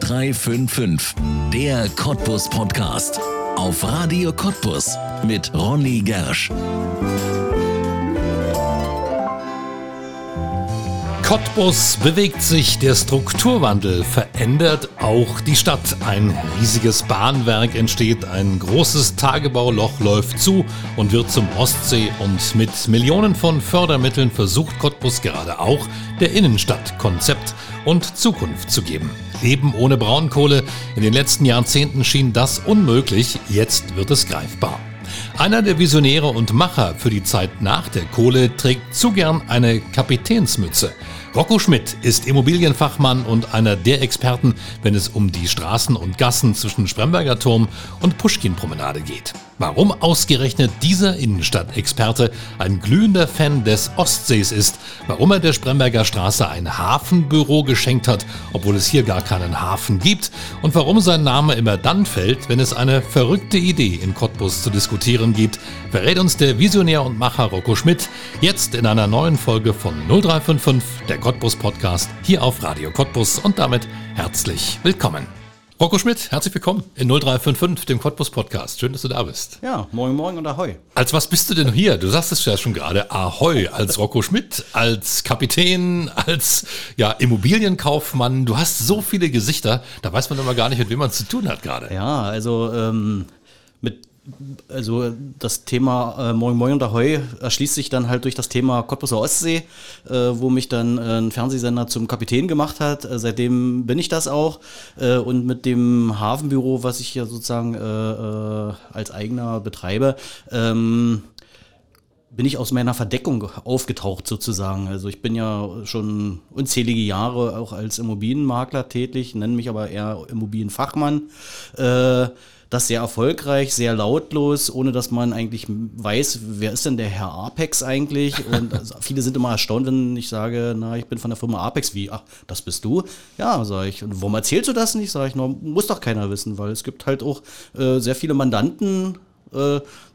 0355, der Cottbus Podcast. Auf Radio Cottbus mit Ronny Gersch. Cottbus bewegt sich, der Strukturwandel verändert auch die Stadt. Ein riesiges Bahnwerk entsteht, ein großes Tagebauloch läuft zu und wird zum Ostsee. Und mit Millionen von Fördermitteln versucht Cottbus gerade auch, der Innenstadt Konzept und Zukunft zu geben. Leben ohne Braunkohle, in den letzten Jahrzehnten schien das unmöglich, jetzt wird es greifbar. Einer der Visionäre und Macher für die Zeit nach der Kohle trägt zu gern eine Kapitänsmütze. Rocco Schmidt ist Immobilienfachmann und einer der Experten, wenn es um die Straßen und Gassen zwischen Spremberger Turm und Puschkinpromenade geht. Warum ausgerechnet dieser Innenstadtexperte ein glühender Fan des Ostsees ist, warum er der Spremberger Straße ein Hafenbüro geschenkt hat, obwohl es hier gar keinen Hafen gibt, und warum sein Name immer dann fällt, wenn es eine verrückte Idee in Cottbus zu diskutieren gibt, verrät uns der Visionär und Macher Rocco Schmidt jetzt in einer neuen Folge von 0355, der Cottbus Podcast, hier auf Radio Cottbus, und damit herzlich willkommen. Rocco Schmidt, herzlich willkommen in 0355, dem Cottbus Podcast. Schön, dass du da bist. Ja, moin moin und ahoi. Als was bist du denn hier? Du sagst es ja schon gerade, ahoi, als Rocco Schmidt, als Kapitän, als Immobilienkaufmann. Du hast so viele Gesichter, da weiß man immer gar nicht, mit wem man es zu tun hat gerade. Ja, das Thema Moin Moin und Ahoi erschließt sich dann halt durch das Thema Cottbuser Ostsee, wo mich dann ein Fernsehsender zum Kapitän gemacht hat. Seitdem bin ich das auch. Und mit dem Hafenbüro, was ich ja sozusagen als eigener betreibe, bin ich aus meiner Verdeckung aufgetaucht sozusagen. Also ich bin ja schon unzählige Jahre auch als Immobilienmakler tätig, nenne mich aber eher Immobilienfachmann. Das sehr erfolgreich, sehr lautlos, ohne dass man eigentlich weiß, wer ist denn der Herr Apex eigentlich? Und viele sind immer erstaunt, wenn ich sage, na, ich bin von der Firma Apex. Wie, ach, das bist du? Ja, sage ich. Und warum erzählst du das nicht? Sage ich, na, muss doch keiner wissen, weil es gibt halt auch sehr viele Mandanten,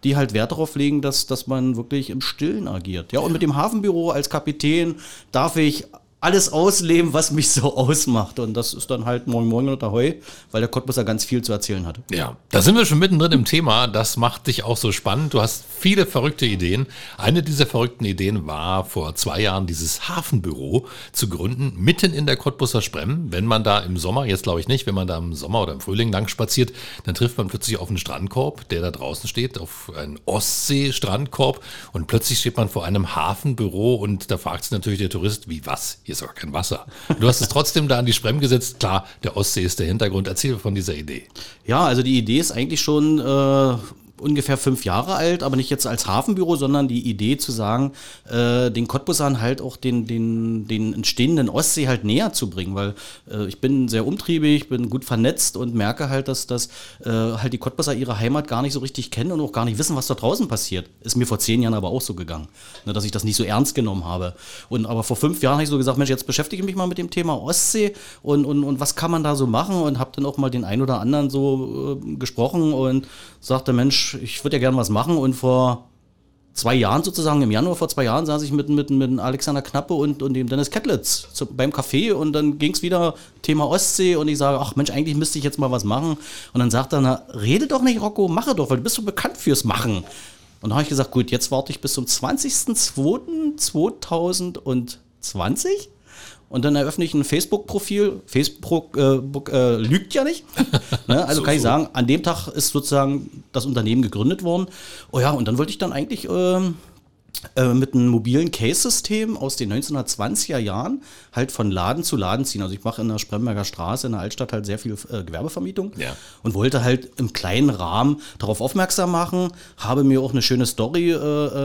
die halt Wert darauf legen, dass man wirklich im Stillen agiert. Ja, und mit dem Hafenbüro als Kapitän darf ich alles ausleben, was mich so ausmacht. Und das ist dann halt Moin Moin und Ahoi, weil der Cottbus ja ganz viel zu erzählen hat. Ja, da sind wir schon mittendrin im Thema. Das macht dich auch so spannend. Du hast viele verrückte Ideen. Eine dieser verrückten Ideen war, vor 2 Jahren dieses Hafenbüro zu gründen, mitten in der Cottbuser Spremm. Wenn man da im Sommer, jetzt glaube ich nicht, wenn man da im Sommer oder im Frühling lang spaziert, dann trifft man plötzlich auf einen Strandkorb, der da draußen steht, auf einen Ostsee-Strandkorb. Und plötzlich steht man vor einem Hafenbüro und da fragt sich natürlich der Tourist, wie, was? Hier ist aber kein Wasser. Du hast es trotzdem da an die Spremm gesetzt. Klar, der Ostsee ist der Hintergrund. Erzähl von dieser Idee. Ja, also die Idee ist eigentlich schon ungefähr 5 Jahre alt, aber nicht jetzt als Hafenbüro, sondern die Idee zu sagen, den Cottbusern halt auch den entstehenden Ostsee halt näher zu bringen, weil ich bin sehr umtriebig, bin gut vernetzt und merke halt, dass halt die Cottbusser ihre Heimat gar nicht so richtig kennen und auch gar nicht wissen, was da draußen passiert. Ist mir vor 10 Jahren aber auch so gegangen, ne, dass ich das nicht so ernst genommen habe. Und aber vor 5 Jahren habe ich so gesagt, Mensch, jetzt beschäftige ich mich mal mit dem Thema Ostsee und was kann man da so machen, und habe dann auch mal den einen oder anderen so gesprochen und sagte, Mensch, ich würde ja gerne was machen. Und vor 2 Jahren sozusagen, im Januar vor 2 Jahren, saß ich mit Alexander Knappe und dem Dennis Kettlitz beim Café, und dann ging es wieder Thema Ostsee und ich sage, ach Mensch, eigentlich müsste ich jetzt mal was machen. Und dann sagt er, na, rede doch nicht, Rocco, mache doch, weil du bist so bekannt fürs Machen. Und dann habe ich gesagt, gut, jetzt warte ich bis zum 20.02.2020. Und dann eröffne ich ein Facebook-Profil. Facebook lügt ja nicht. Ne? Also so, kann ich sagen, an dem Tag ist sozusagen das Unternehmen gegründet worden. Oh ja, und dann wollte ich dann eigentlich mit einem mobilen Case-System aus den 1920er Jahren halt von Laden zu Laden ziehen. Also ich mache in der Spremberger Straße, in der Altstadt halt sehr viel Gewerbevermietung, ja, und wollte halt im kleinen Rahmen darauf aufmerksam machen, habe mir auch eine schöne Story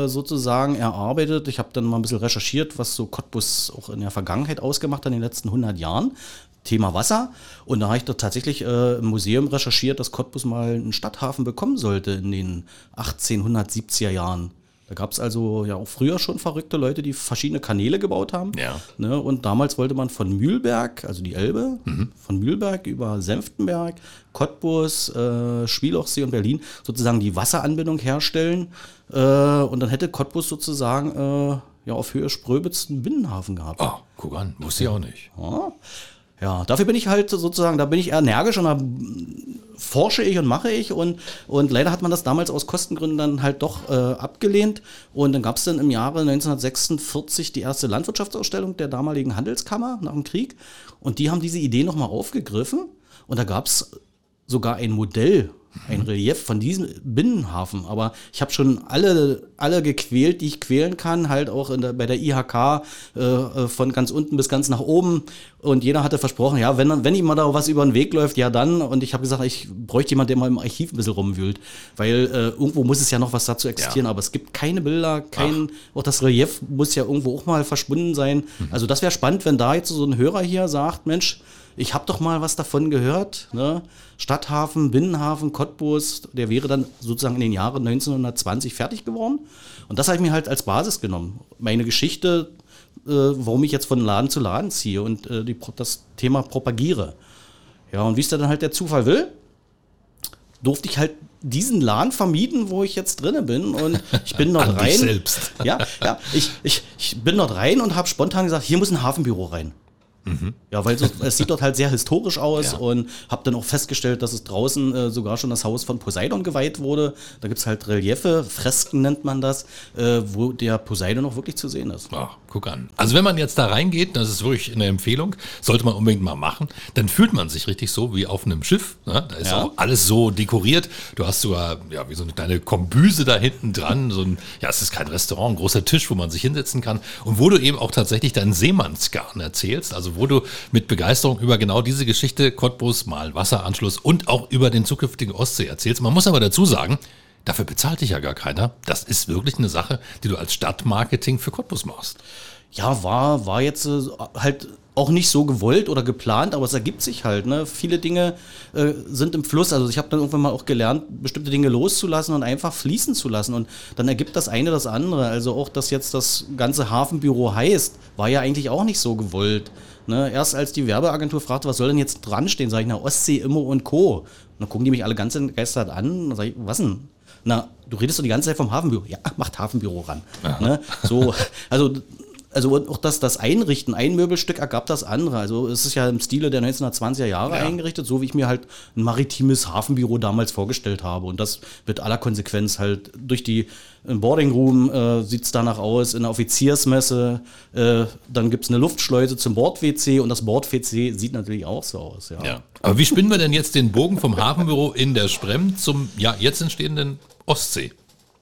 sozusagen erarbeitet. Ich habe dann mal ein bisschen recherchiert, was so Cottbus auch in der Vergangenheit ausgemacht hat, in den letzten 100 Jahren. Thema Wasser. Und da habe ich doch tatsächlich im Museum recherchiert, dass Cottbus mal einen Stadthafen bekommen sollte in den 1870er Jahren. Da gab es also ja auch früher schon verrückte Leute, die verschiedene Kanäle gebaut haben. Ja. Ne? Und damals wollte man von Mühlberg, also die Elbe, von Mühlberg über Senftenberg, Cottbus, Schwielochsee und Berlin sozusagen die Wasseranbindung herstellen. Und dann hätte Cottbus sozusagen auf Höhe Spröbitz einen Binnenhafen gehabt. Ah, guck an, wusste ich auch nicht. Ja. Ja, dafür bin ich halt sozusagen, da bin ich energisch und da forsche ich und mache ich und leider hat man das damals aus Kostengründen dann halt doch abgelehnt und dann gab es dann im Jahre 1946 die erste Landwirtschaftsausstellung der damaligen Handelskammer nach dem Krieg und die haben diese Idee nochmal aufgegriffen und da gab es sogar ein Modell, ein Relief von diesem Binnenhafen, aber ich habe schon alle gequält, die ich quälen kann, halt auch bei der IHK von ganz unten bis ganz nach oben und jeder hatte versprochen, ja, wenn ihm mal da was über den Weg läuft, ja dann und ich habe gesagt, ich bräuchte jemanden, der mal im Archiv ein bisschen rumwühlt, weil irgendwo muss es ja noch was dazu existieren, ja. Aber es gibt keine Bilder, auch das Relief muss ja irgendwo auch mal verschwunden sein, also das wäre spannend, wenn da jetzt so ein Hörer hier sagt, Mensch, ich habe doch mal was davon gehört, ne? Stadthafen, Binnenhafen, Cottbus, der wäre dann sozusagen in den Jahren 1920 fertig geworden. Und das habe ich mir halt als Basis genommen. Meine Geschichte, warum ich jetzt von Laden zu Laden ziehe und das Thema propagiere. Ja, und wie es dann halt der Zufall will, durfte ich halt diesen Laden vermieden, wo ich jetzt drinne bin und ich bin dort rein. Selbst. Ja, ich bin dort rein und habe spontan gesagt, hier muss ein Hafenbüro rein. Mhm. Ja, weil es sieht dort halt sehr historisch aus und habe dann auch festgestellt, dass es draußen sogar schon das Haus von Poseidon geweiht wurde. Da gibt es halt Reliefe, Fresken nennt man das, wo der Poseidon auch wirklich zu sehen ist. Ach, guck an. Also wenn man jetzt da reingeht, das ist wirklich eine Empfehlung, sollte man unbedingt mal machen, dann fühlt man sich richtig so wie auf einem Schiff. Ne? Da ist auch alles so dekoriert. Du hast sogar wie so eine kleine Kombüse da hinten dran. Es ist kein Restaurant, ein großer Tisch, wo man sich hinsetzen kann und wo du eben auch tatsächlich deinen Seemannsgarn erzählst, also wo du mit Begeisterung über genau diese Geschichte Cottbus mal Wasseranschluss und auch über den zukünftigen Ostsee erzählst. Man muss aber dazu sagen, dafür bezahlt dich ja gar keiner. Das ist wirklich eine Sache, die du als Stadtmarketing für Cottbus machst. Ja, war jetzt halt auch nicht so gewollt oder geplant, aber es ergibt sich halt. Ne? Viele Dinge sind im Fluss. Also ich habe dann irgendwann mal auch gelernt, bestimmte Dinge loszulassen und einfach fließen zu lassen. Und dann ergibt das eine das andere. Also auch, dass jetzt das ganze Hafenbüro heißt, war ja eigentlich auch nicht so gewollt. Ne? Erst als die Werbeagentur fragte, was soll denn jetzt dran stehen, sage ich, na, Ostsee, Immo und Co. Und dann gucken die mich alle ganz entgeistert an und sage ich, was denn? Na, du redest doch die ganze Zeit vom Hafenbüro. Ja, macht Hafenbüro ran. Ne? So, also auch das Einrichten, ein Möbelstück ergab das andere. Also es ist ja im Stile der 1920er Jahre eingerichtet, so wie ich mir halt ein maritimes Hafenbüro damals vorgestellt habe. Und das mit aller Konsequenz halt durch die im Boarding Room sieht es danach aus, in der Offiziersmesse, dann gibt es eine Luftschleuse zum Bord-WC und das Bord-WC sieht natürlich auch so aus. Ja. Aber wie spinnen wir denn jetzt den Bogen vom Hafenbüro in der Sprem zum jetzt entstehenden Ostsee?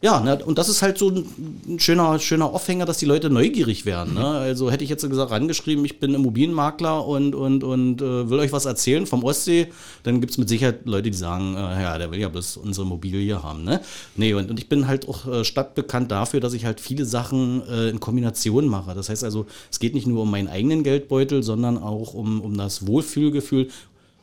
Ja, und das ist halt so ein schöner Aufhänger, dass die Leute neugierig werden. Ne? Also hätte ich jetzt gesagt, rangeschrieben, ich bin Immobilienmakler und will euch was erzählen vom Ostsee, dann gibt's mit Sicherheit Leute, die sagen, der will ja bloß unsere Immobilie haben. Ne? Nee, und ich bin halt auch stadtbekannt dafür, dass ich halt viele Sachen in Kombination mache. Das heißt also, es geht nicht nur um meinen eigenen Geldbeutel, sondern auch um das Wohlfühlgefühl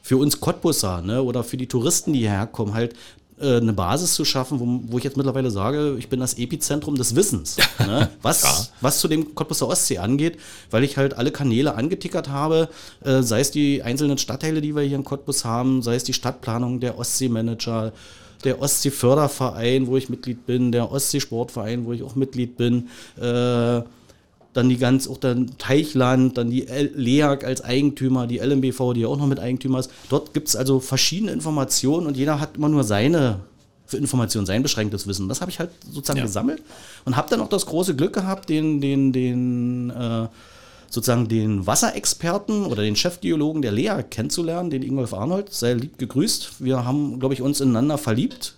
für uns Cottbuser, ne? Oder für die Touristen, die hierher kommen, halt eine Basis zu schaffen, wo ich jetzt mittlerweile sage, ich bin das Epizentrum des Wissens, ne? Was zu dem Cottbuser Ostsee angeht, weil ich halt alle Kanäle angetickert habe, sei es die einzelnen Stadtteile, die wir hier in Cottbus haben, sei es die Stadtplanung, der Ostseemanager, der Ostseeförderverein, wo ich Mitglied bin, der Ostseesportverein, wo ich auch Mitglied bin, dann Teichland, dann die LEAG als Eigentümer, die LMBV, die ja auch noch mit Eigentümer ist. Dort gibt es also verschiedene Informationen und jeder hat immer nur seine Informationen, sein beschränktes Wissen. Das habe ich halt sozusagen gesammelt und habe dann auch das große Glück gehabt, den Wasserexperten oder den Chefgeologen der LEAG kennenzulernen, den Ingolf Arnold, sei lieb gegrüßt. Wir haben, glaube ich, uns ineinander verliebt,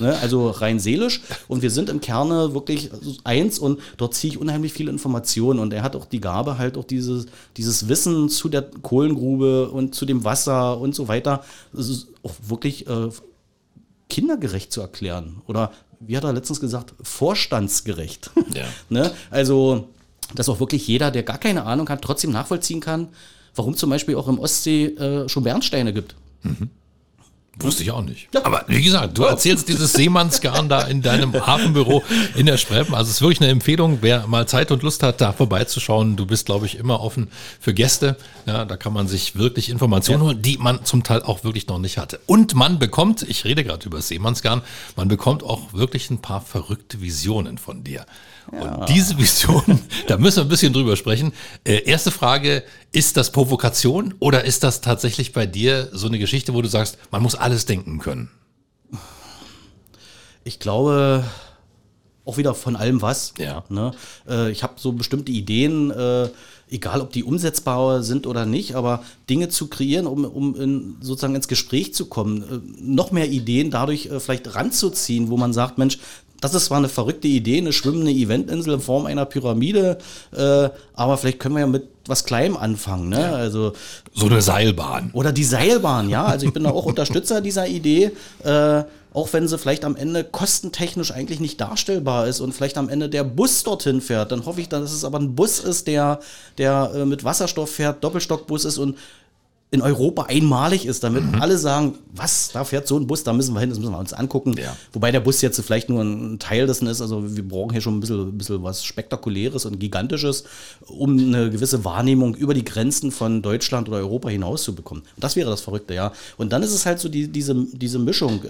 ne? Also rein seelisch und wir sind im Kerne wirklich eins und dort ziehe ich unheimlich viele Informationen und er hat auch die Gabe, halt auch dieses Wissen zu der Kohlengrube und zu dem Wasser und so weiter, das ist auch wirklich kindergerecht zu erklären oder, wie hat er letztens gesagt, vorstandsgerecht. Ja. Ne? Also dass auch wirklich jeder, der gar keine Ahnung hat, trotzdem nachvollziehen kann, warum zum Beispiel auch im Ostsee schon Bernsteine gibt. Mhm. Wusste ich auch nicht. Ja. Aber wie gesagt, du erzählst dieses Seemannsgarn da in deinem Hafenbüro in der Sprem. Also es ist wirklich eine Empfehlung, wer mal Zeit und Lust hat, da vorbeizuschauen. Du bist, glaube ich, immer offen für Gäste. Ja, da kann man sich wirklich Informationen holen, die man zum Teil auch wirklich noch nicht hatte. Und man bekommt, ich rede gerade über Seemannsgarn, man bekommt auch wirklich ein paar verrückte Visionen von dir. Ja. Und diese Vision, da müssen wir ein bisschen drüber sprechen. Erste Frage, Ist das Provokation oder ist das tatsächlich bei dir so eine Geschichte, wo du sagst, man muss alles denken können? Ich glaube, auch wieder von allem was. Ja. Ne? Ich habe so bestimmte Ideen, egal ob die umsetzbar sind oder nicht, aber Dinge zu kreieren, um sozusagen ins Gespräch zu kommen, noch mehr Ideen dadurch vielleicht ranzuziehen, wo man sagt, Mensch, das ist zwar eine verrückte Idee, eine schwimmende Eventinsel in Form einer Pyramide, aber vielleicht können wir ja mit was Kleinem anfangen. Ne? Ja. Also, so eine Seilbahn. Oder die Seilbahn, ja. Also ich bin da auch Unterstützer dieser Idee, auch wenn sie vielleicht am Ende kostentechnisch eigentlich nicht darstellbar ist und vielleicht am Ende der Bus dorthin fährt. Dann hoffe ich, dass es aber ein Bus ist, der mit Wasserstoff fährt, Doppelstockbus ist und in Europa einmalig ist, damit alle sagen, was, da fährt so ein Bus, da müssen wir hin, das müssen wir uns angucken. Ja. Wobei der Bus jetzt vielleicht nur ein Teil dessen ist, also wir brauchen hier schon ein bisschen was Spektakuläres und Gigantisches, um eine gewisse Wahrnehmung über die Grenzen von Deutschland oder Europa hinaus zu bekommen. Und das wäre das Verrückte, ja. Und dann ist es halt so diese Mischung.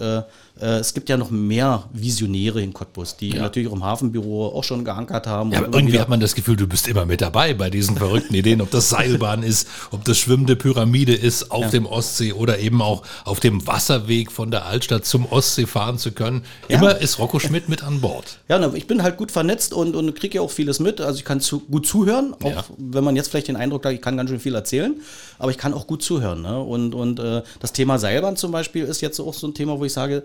Es gibt ja noch mehr Visionäre in Cottbus, die natürlich auch im Hafenbüro auch schon geankert haben. Ja, aber irgendwie hat man das Gefühl, du bist immer mit dabei bei diesen verrückten Ideen, ob das Seilbahn ist, ob das schwimmende Pyramide ist, auf dem Ostsee oder eben auch auf dem Wasserweg von der Altstadt zum Ostsee fahren zu können. Ja. Immer ist Rocco Schmidt mit an Bord. Ja, ich bin halt gut vernetzt und kriege ja auch vieles mit. Also ich kann gut zuhören, auch wenn man jetzt vielleicht den Eindruck hat, ich kann ganz schön viel erzählen, aber ich kann auch gut zuhören. Ne? Und das Thema Seilbahn zum Beispiel ist jetzt auch so ein Thema, wo ich sage,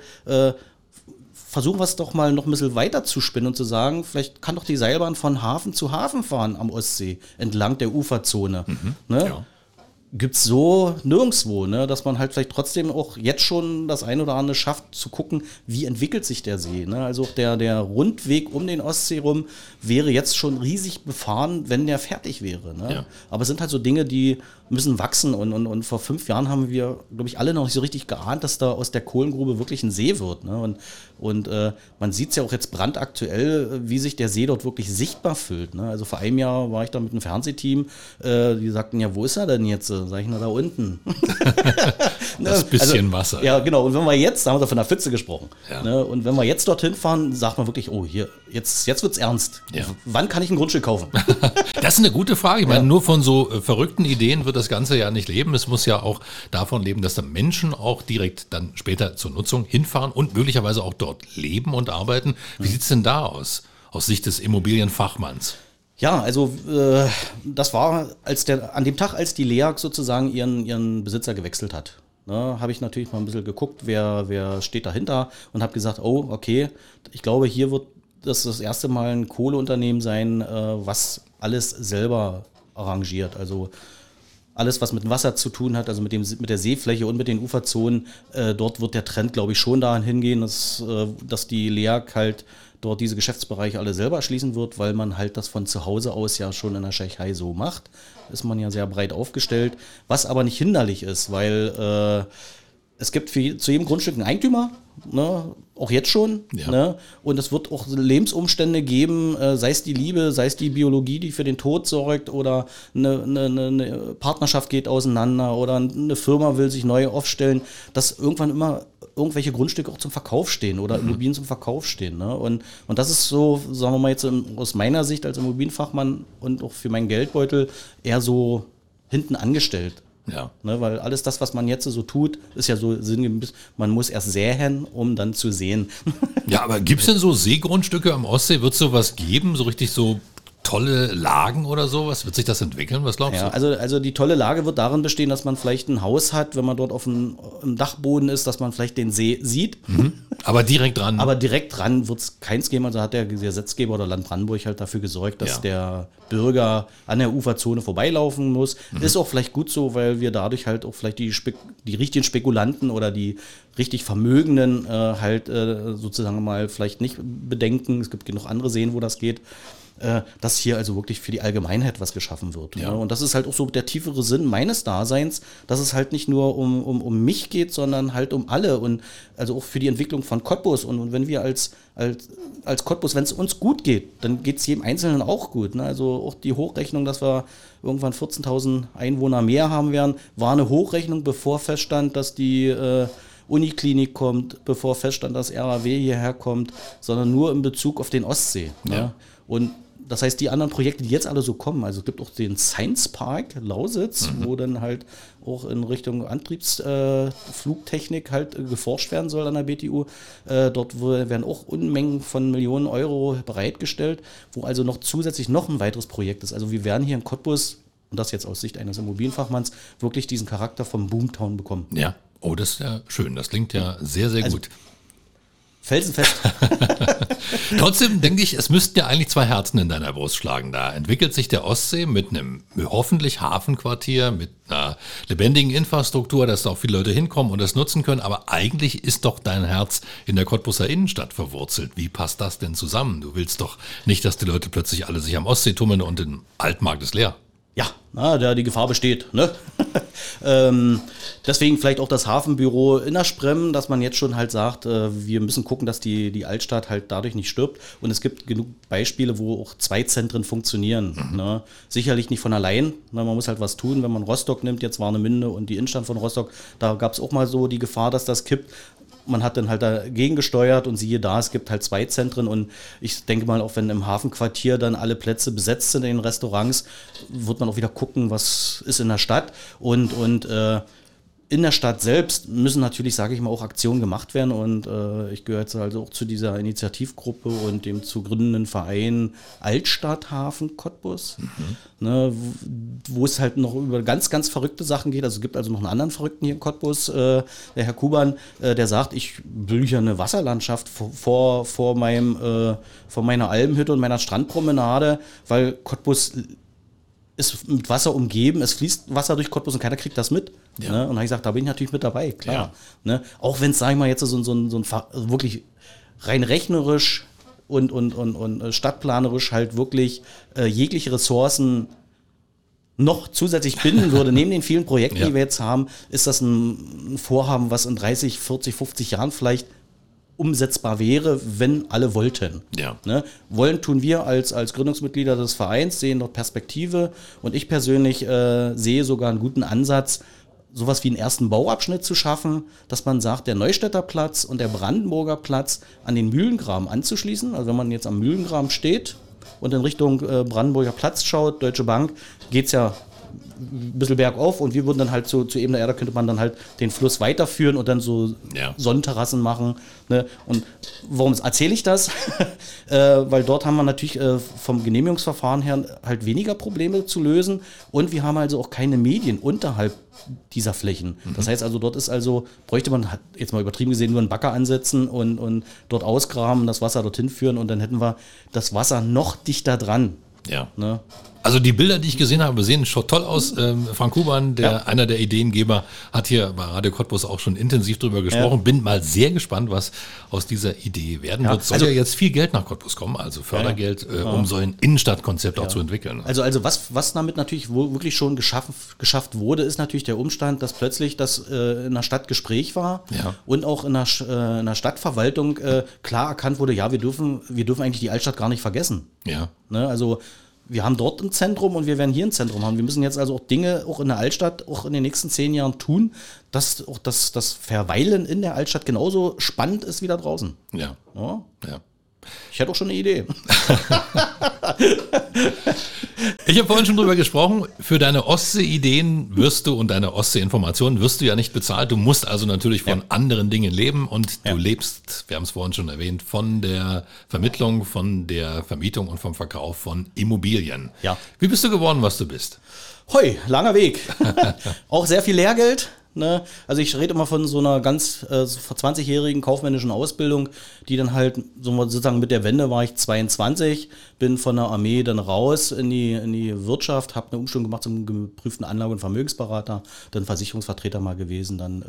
versuchen wir es doch mal noch ein bisschen weiter zu spinnen und zu sagen, vielleicht kann doch die Seilbahn von Hafen zu Hafen fahren am Ostsee, entlang der Uferzone. Mhm. Ne? Ja. Gibt's so nirgendwo, ne? Dass man halt vielleicht trotzdem auch jetzt schon das ein oder andere schafft, zu gucken, wie entwickelt sich der See. Ne? Also auch der Rundweg um den Ostsee rum wäre jetzt schon riesig befahren, wenn der fertig wäre. Ne? Ja. Aber es sind halt so Dinge, die müssen wachsen und vor 5 Jahren haben wir, glaube ich, alle noch nicht so richtig geahnt, dass da aus der Kohlengrube wirklich ein See wird. Ne? Und man sieht es ja auch jetzt brandaktuell, wie sich der See dort wirklich sichtbar füllt. Ne? Also vor einem Jahr war ich da mit einem Fernsehteam, die sagten, ja, wo ist er denn jetzt? Sag ich, na, da unten. Das bisschen Wasser. Ja, genau. Und wenn wir jetzt, da haben wir von der Pfütze gesprochen, ne? Und wenn wir jetzt dorthin fahren, sagt man wirklich, oh, hier, jetzt wird's ernst. Ja. Wann kann ich ein Grundstück kaufen? Das ist eine gute Frage. Ich meine, nur von so verrückten Ideen wird das Ganze ja nicht leben. Es muss ja auch davon leben, dass da Menschen auch direkt dann später zur Nutzung hinfahren und möglicherweise auch dort leben und arbeiten. Wie sieht's denn da aus Sicht des Immobilienfachmanns? Ja, also das war an dem Tag, als die LEAG sozusagen ihren Besitzer gewechselt hat. Ne, habe ich natürlich mal ein bisschen geguckt, wer steht dahinter und habe gesagt, oh, okay, ich glaube, hier wird das erste Mal ein Kohleunternehmen sein, was alles selber arrangiert. Also alles, was mit Wasser zu tun hat, also mit der Seefläche und mit den Uferzonen, dort wird der Trend, glaube ich, schon dahin hingehen, dass die LEAG halt dort diese Geschäftsbereiche alle selber schließen wird, weil man halt das von zu Hause aus ja schon in der Tschechei so macht. Ist man ja sehr breit aufgestellt, was aber nicht hinderlich ist, weil es gibt zu jedem Grundstück einen Eigentümer, ne? Auch jetzt schon. Ja. Ne? Und es wird auch Lebensumstände geben, sei es die Liebe, sei es die Biologie, die für den Tod sorgt oder eine Partnerschaft geht auseinander oder eine Firma will sich neu aufstellen, dass irgendwann immer irgendwelche Grundstücke auch zum Verkauf stehen oder Immobilien zum Verkauf stehen. Ne? Und das ist so, sagen wir mal jetzt aus meiner Sicht als Immobilienfachmann und auch für meinen Geldbeutel eher so hinten angestellt. Ja. Ne, weil alles das, was man jetzt so tut, ist ja so sinngemäß, man muss erst säen, um dann zu sehen. Ja, aber gibt es denn so Seegrundstücke am Ostsee? Wird es sowas geben? So richtig so tolle Lagen oder sowas? Wird sich das entwickeln? Was glaubst du? Also die tolle Lage wird darin bestehen, dass man vielleicht ein Haus hat, wenn man dort auf dem Dachboden ist, dass man vielleicht den See sieht. Mhm. Aber direkt dran? Aber direkt dran wird es keins geben. Also hat der Gesetzgeber oder Land Brandenburg halt dafür gesorgt, dass der Bürger an der Uferzone vorbeilaufen muss. Mhm. Ist auch vielleicht gut so, weil wir dadurch halt auch vielleicht die richtigen Spekulanten oder die richtig Vermögenden sozusagen mal vielleicht nicht bedenken. Es gibt genug andere Seen, wo das geht. Dass hier also wirklich für die Allgemeinheit was geschaffen wird. Ja. Ne? Und das ist halt auch so der tiefere Sinn meines Daseins, dass es halt nicht nur um mich geht, sondern halt um alle und also auch für die Entwicklung von Cottbus. Und wenn wir als Cottbus, wenn es uns gut geht, dann geht es jedem Einzelnen auch gut. Ne? Also auch die Hochrechnung, dass wir irgendwann 14.000 Einwohner mehr haben werden, war eine Hochrechnung, bevor feststand, dass die Uniklinik kommt, bevor feststand, dass RAW hierher kommt, sondern nur in Bezug auf den Ostsee. Ne? Ja. Und Das heißt, die anderen Projekte, die jetzt alle so kommen, also es gibt auch den Science Park Lausitz, wo dann halt auch in Richtung Antriebsflugtechnik halt geforscht werden soll an der BTU. Dort werden auch Unmengen von Millionen Euro bereitgestellt, wo also noch zusätzlich noch ein weiteres Projekt ist. Also wir werden hier in Cottbus, und das jetzt aus Sicht eines Immobilienfachmanns, wirklich diesen Charakter vom Boomtown bekommen. Ja, oh, das ist ja schön. Das klingt ja sehr, sehr gut. Felsenfest. Trotzdem denke ich, es müssten ja eigentlich zwei Herzen in deiner Brust schlagen. Da entwickelt sich der Ostsee mit einem hoffentlich Hafenquartier, mit einer lebendigen Infrastruktur, dass da auch viele Leute hinkommen und das nutzen können. Aber eigentlich ist doch dein Herz in der Cottbuser Innenstadt verwurzelt. Wie passt das denn zusammen? Du willst doch nicht, dass die Leute plötzlich alle sich am Ostsee tummeln und der Altmarkt ist leer. Ja, da die Gefahr besteht. Ne? Deswegen vielleicht auch das Hafenbüro in der Sprem, dass man jetzt schon halt sagt, wir müssen gucken, dass die Altstadt halt dadurch nicht stirbt. Und es gibt genug Beispiele, wo auch zwei Zentren funktionieren. Mhm. Ne? Sicherlich nicht von allein. Ne? Man muss halt was tun, wenn man Rostock nimmt. Jetzt Warnemünde und die Innenstadt von Rostock. Da gab es auch mal so die Gefahr, dass das kippt. Man hat dann halt dagegen gesteuert und siehe da, es gibt halt zwei Zentren und ich denke mal, auch wenn im Hafenquartier dann alle Plätze besetzt sind in den Restaurants, wird man auch wieder gucken, was ist in der Stadt und in der Stadt selbst müssen natürlich, sage ich mal, auch Aktionen gemacht werden und ich gehöre jetzt also auch zu dieser Initiativgruppe und dem zu gründenden Verein Altstadthafen Cottbus, ne, wo es halt noch über ganz, ganz verrückte Sachen geht. Also es gibt also noch einen anderen Verrückten hier in Cottbus, der Herr Kuban, der sagt, ich will hier eine Wasserlandschaft vor meiner Almhütte und meiner Strandpromenade, weil Cottbus ist mit Wasser umgeben, es fließt Wasser durch Cottbus und keiner kriegt das mit. Ja. Ne? Und habe ich gesagt, da bin ich natürlich mit dabei, klar. Ja. Ne? Auch wenn es, sag ich mal, jetzt so ein wirklich rein rechnerisch und stadtplanerisch halt wirklich jegliche Ressourcen noch zusätzlich binden würde, neben den vielen Projekten, ja, die wir jetzt haben, ist das ein Vorhaben, was in 30, 40, 50 Jahren vielleicht umsetzbar wäre, wenn alle wollten. Ja. Ne? Wollen tun wir als Gründungsmitglieder des Vereins, sehen dort Perspektive und ich persönlich sehe sogar einen guten Ansatz, sowas wie einen ersten Bauabschnitt zu schaffen, dass man sagt, der Neustädter Platz und der Brandenburger Platz an den Mühlengraben anzuschließen. Also wenn man jetzt am Mühlengraben steht und in Richtung Brandenburger Platz schaut, Deutsche Bank, geht's ja ein bisschen bergauf und wir würden dann halt zu Ebene Erde, könnte man dann halt den Fluss weiterführen und dann so, ja, Sonnenterrassen machen. Ne? Und warum erzähle ich das? Weil dort haben wir natürlich vom Genehmigungsverfahren her halt weniger Probleme zu lösen und wir haben also auch keine Medien unterhalb dieser Flächen. Mhm. Das heißt also, dort ist also, bräuchte man, hat jetzt mal übertrieben gesehen, nur einen Bagger ansetzen und dort ausgraben, das Wasser dorthin führen und dann hätten wir das Wasser noch dichter dran. Ja. Ne? Also die Bilder, die ich gesehen habe, sehen schon toll aus. Frank Kuban, einer der Ideengeber, hat hier bei Radio Cottbus auch schon intensiv drüber gesprochen. Ja. Bin mal sehr gespannt, was aus dieser Idee werden wird. Soll ja jetzt viel Geld nach Cottbus kommen, also Fördergeld, um so ein Innenstadtkonzept auch zu entwickeln. Also was damit natürlich wirklich schon geschafft wurde, ist natürlich der Umstand, dass plötzlich das in der Stadt Gespräch war und auch in der Stadtverwaltung klar erkannt wurde, ja, wir dürfen eigentlich die Altstadt gar nicht vergessen. Ja. Ne, also wir haben dort ein Zentrum und wir werden hier ein Zentrum haben. Wir müssen jetzt also auch Dinge auch in der Altstadt auch in den nächsten 10 Jahren tun, dass auch das Verweilen in der Altstadt genauso spannend ist wie da draußen. Ja. Ja. Ja. Ich hätte auch schon eine Idee. Ich habe vorhin schon drüber gesprochen, für deine Ostsee-Ideen wirst du und deine Ostsee-Informationen wirst du ja nicht bezahlt. Du musst also natürlich von anderen Dingen leben und du lebst, wir haben es vorhin schon erwähnt, von der Vermittlung, von der Vermietung und vom Verkauf von Immobilien. Ja. Wie bist du geworden, was du bist? Hoi, langer Weg. Auch sehr viel Lehrgeld. Ne? Also ich rede immer von so einer ganz 20-jährigen kaufmännischen Ausbildung, die dann halt sozusagen mit der Wende war ich 22, bin von der Armee dann raus in die Wirtschaft, habe eine Umschulung gemacht zum geprüften Anlage- und Vermögensberater, dann Versicherungsvertreter mal gewesen, dann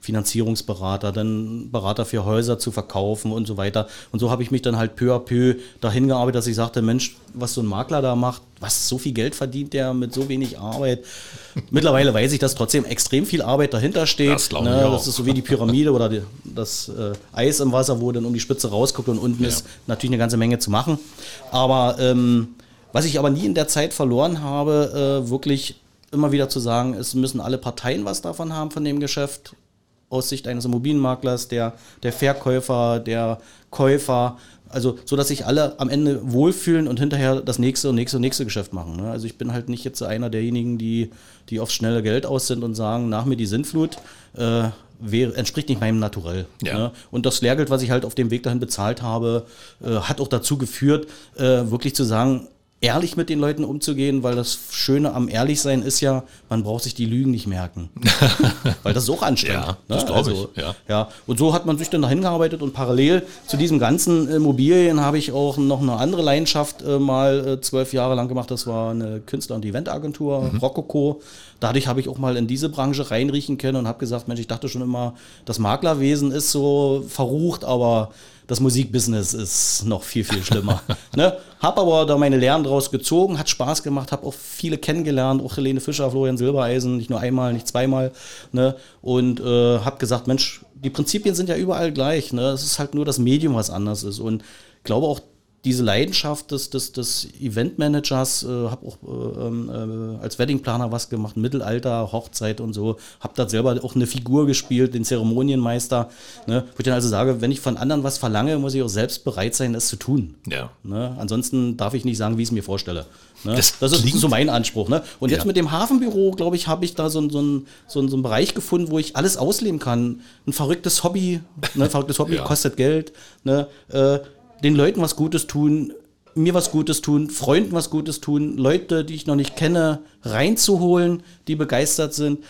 Finanzierungsberater, dann Berater für Häuser zu verkaufen und so weiter. Und so habe ich mich dann halt peu à peu dahin gearbeitet, dass ich sagte, Mensch, was so ein Makler da macht, was, so viel Geld verdient der mit so wenig Arbeit? Mittlerweile weiß ich, dass trotzdem extrem viel Arbeit dahinter steht. Das glaube ich auch. Das ist so wie die Pyramide oder das Eis im Wasser, wo dann um die Spitze rausguckt und unten ist natürlich eine ganze Menge zu machen. Aber was ich aber nie in der Zeit verloren habe, wirklich immer wieder zu sagen, es müssen alle Parteien was davon haben von dem Geschäft. aus Sicht eines Immobilienmaklers, der Verkäufer, der Käufer, also so, dass sich alle am Ende wohlfühlen und hinterher das nächste und nächste und nächste Geschäft machen. Ne? Also ich bin halt nicht jetzt einer derjenigen, die aufs schnelle Geld aus sind und sagen, nach mir die Sintflut, entspricht nicht meinem Naturell. Ja. Ne? Und das Lehrgeld, was ich halt auf dem Weg dahin bezahlt habe, hat auch dazu geführt, wirklich zu sagen, ehrlich mit den Leuten umzugehen, weil das Schöne am Ehrlichsein ist ja, man braucht sich die Lügen nicht merken. Weil das ist auch anstrengend. Ja, das glaube ich. Also, ja. Und so hat man sich dann dahin gearbeitet, und parallel zu diesem ganzen Immobilien habe ich auch noch eine andere Leidenschaft mal 12 Jahre lang gemacht. Das war eine Künstler- und Eventagentur, Rocco Co. Dadurch habe ich auch mal in diese Branche reinriechen können und habe gesagt, Mensch, ich dachte schon immer, das Maklerwesen ist so verrucht, aber das Musikbusiness ist noch viel, viel schlimmer. Ne? Hab aber da meine Lehren draus gezogen, hat Spaß gemacht, habe auch viele kennengelernt, auch Helene Fischer, Florian Silbereisen, nicht nur einmal, nicht zweimal. Ne? Und habe gesagt, Mensch, die Prinzipien sind ja überall gleich. Ne? Es ist halt nur das Medium, was anders ist. Und ich glaube auch, diese Leidenschaft des Eventmanagers, habe auch als Weddingplaner was gemacht, Mittelalter, Hochzeit und so, habe da selber auch eine Figur gespielt, den Zeremonienmeister, ne? Wo ich dann also sage, wenn ich von anderen was verlange, muss ich auch selbst bereit sein, es zu tun. Ja. Ne? Ansonsten darf ich nicht sagen, wie ich es mir vorstelle. Ne? Das ist so mein Anspruch. Ne? Und jetzt mit dem Hafenbüro, glaube ich, habe ich da so einen Bereich gefunden, wo ich alles ausleben kann. Ein verrücktes Hobby, ne? Kostet Geld, ne? Den Leuten was Gutes tun, mir was Gutes tun, Freunden was Gutes tun, Leute, die ich noch nicht kenne, reinzuholen, die begeistert sind,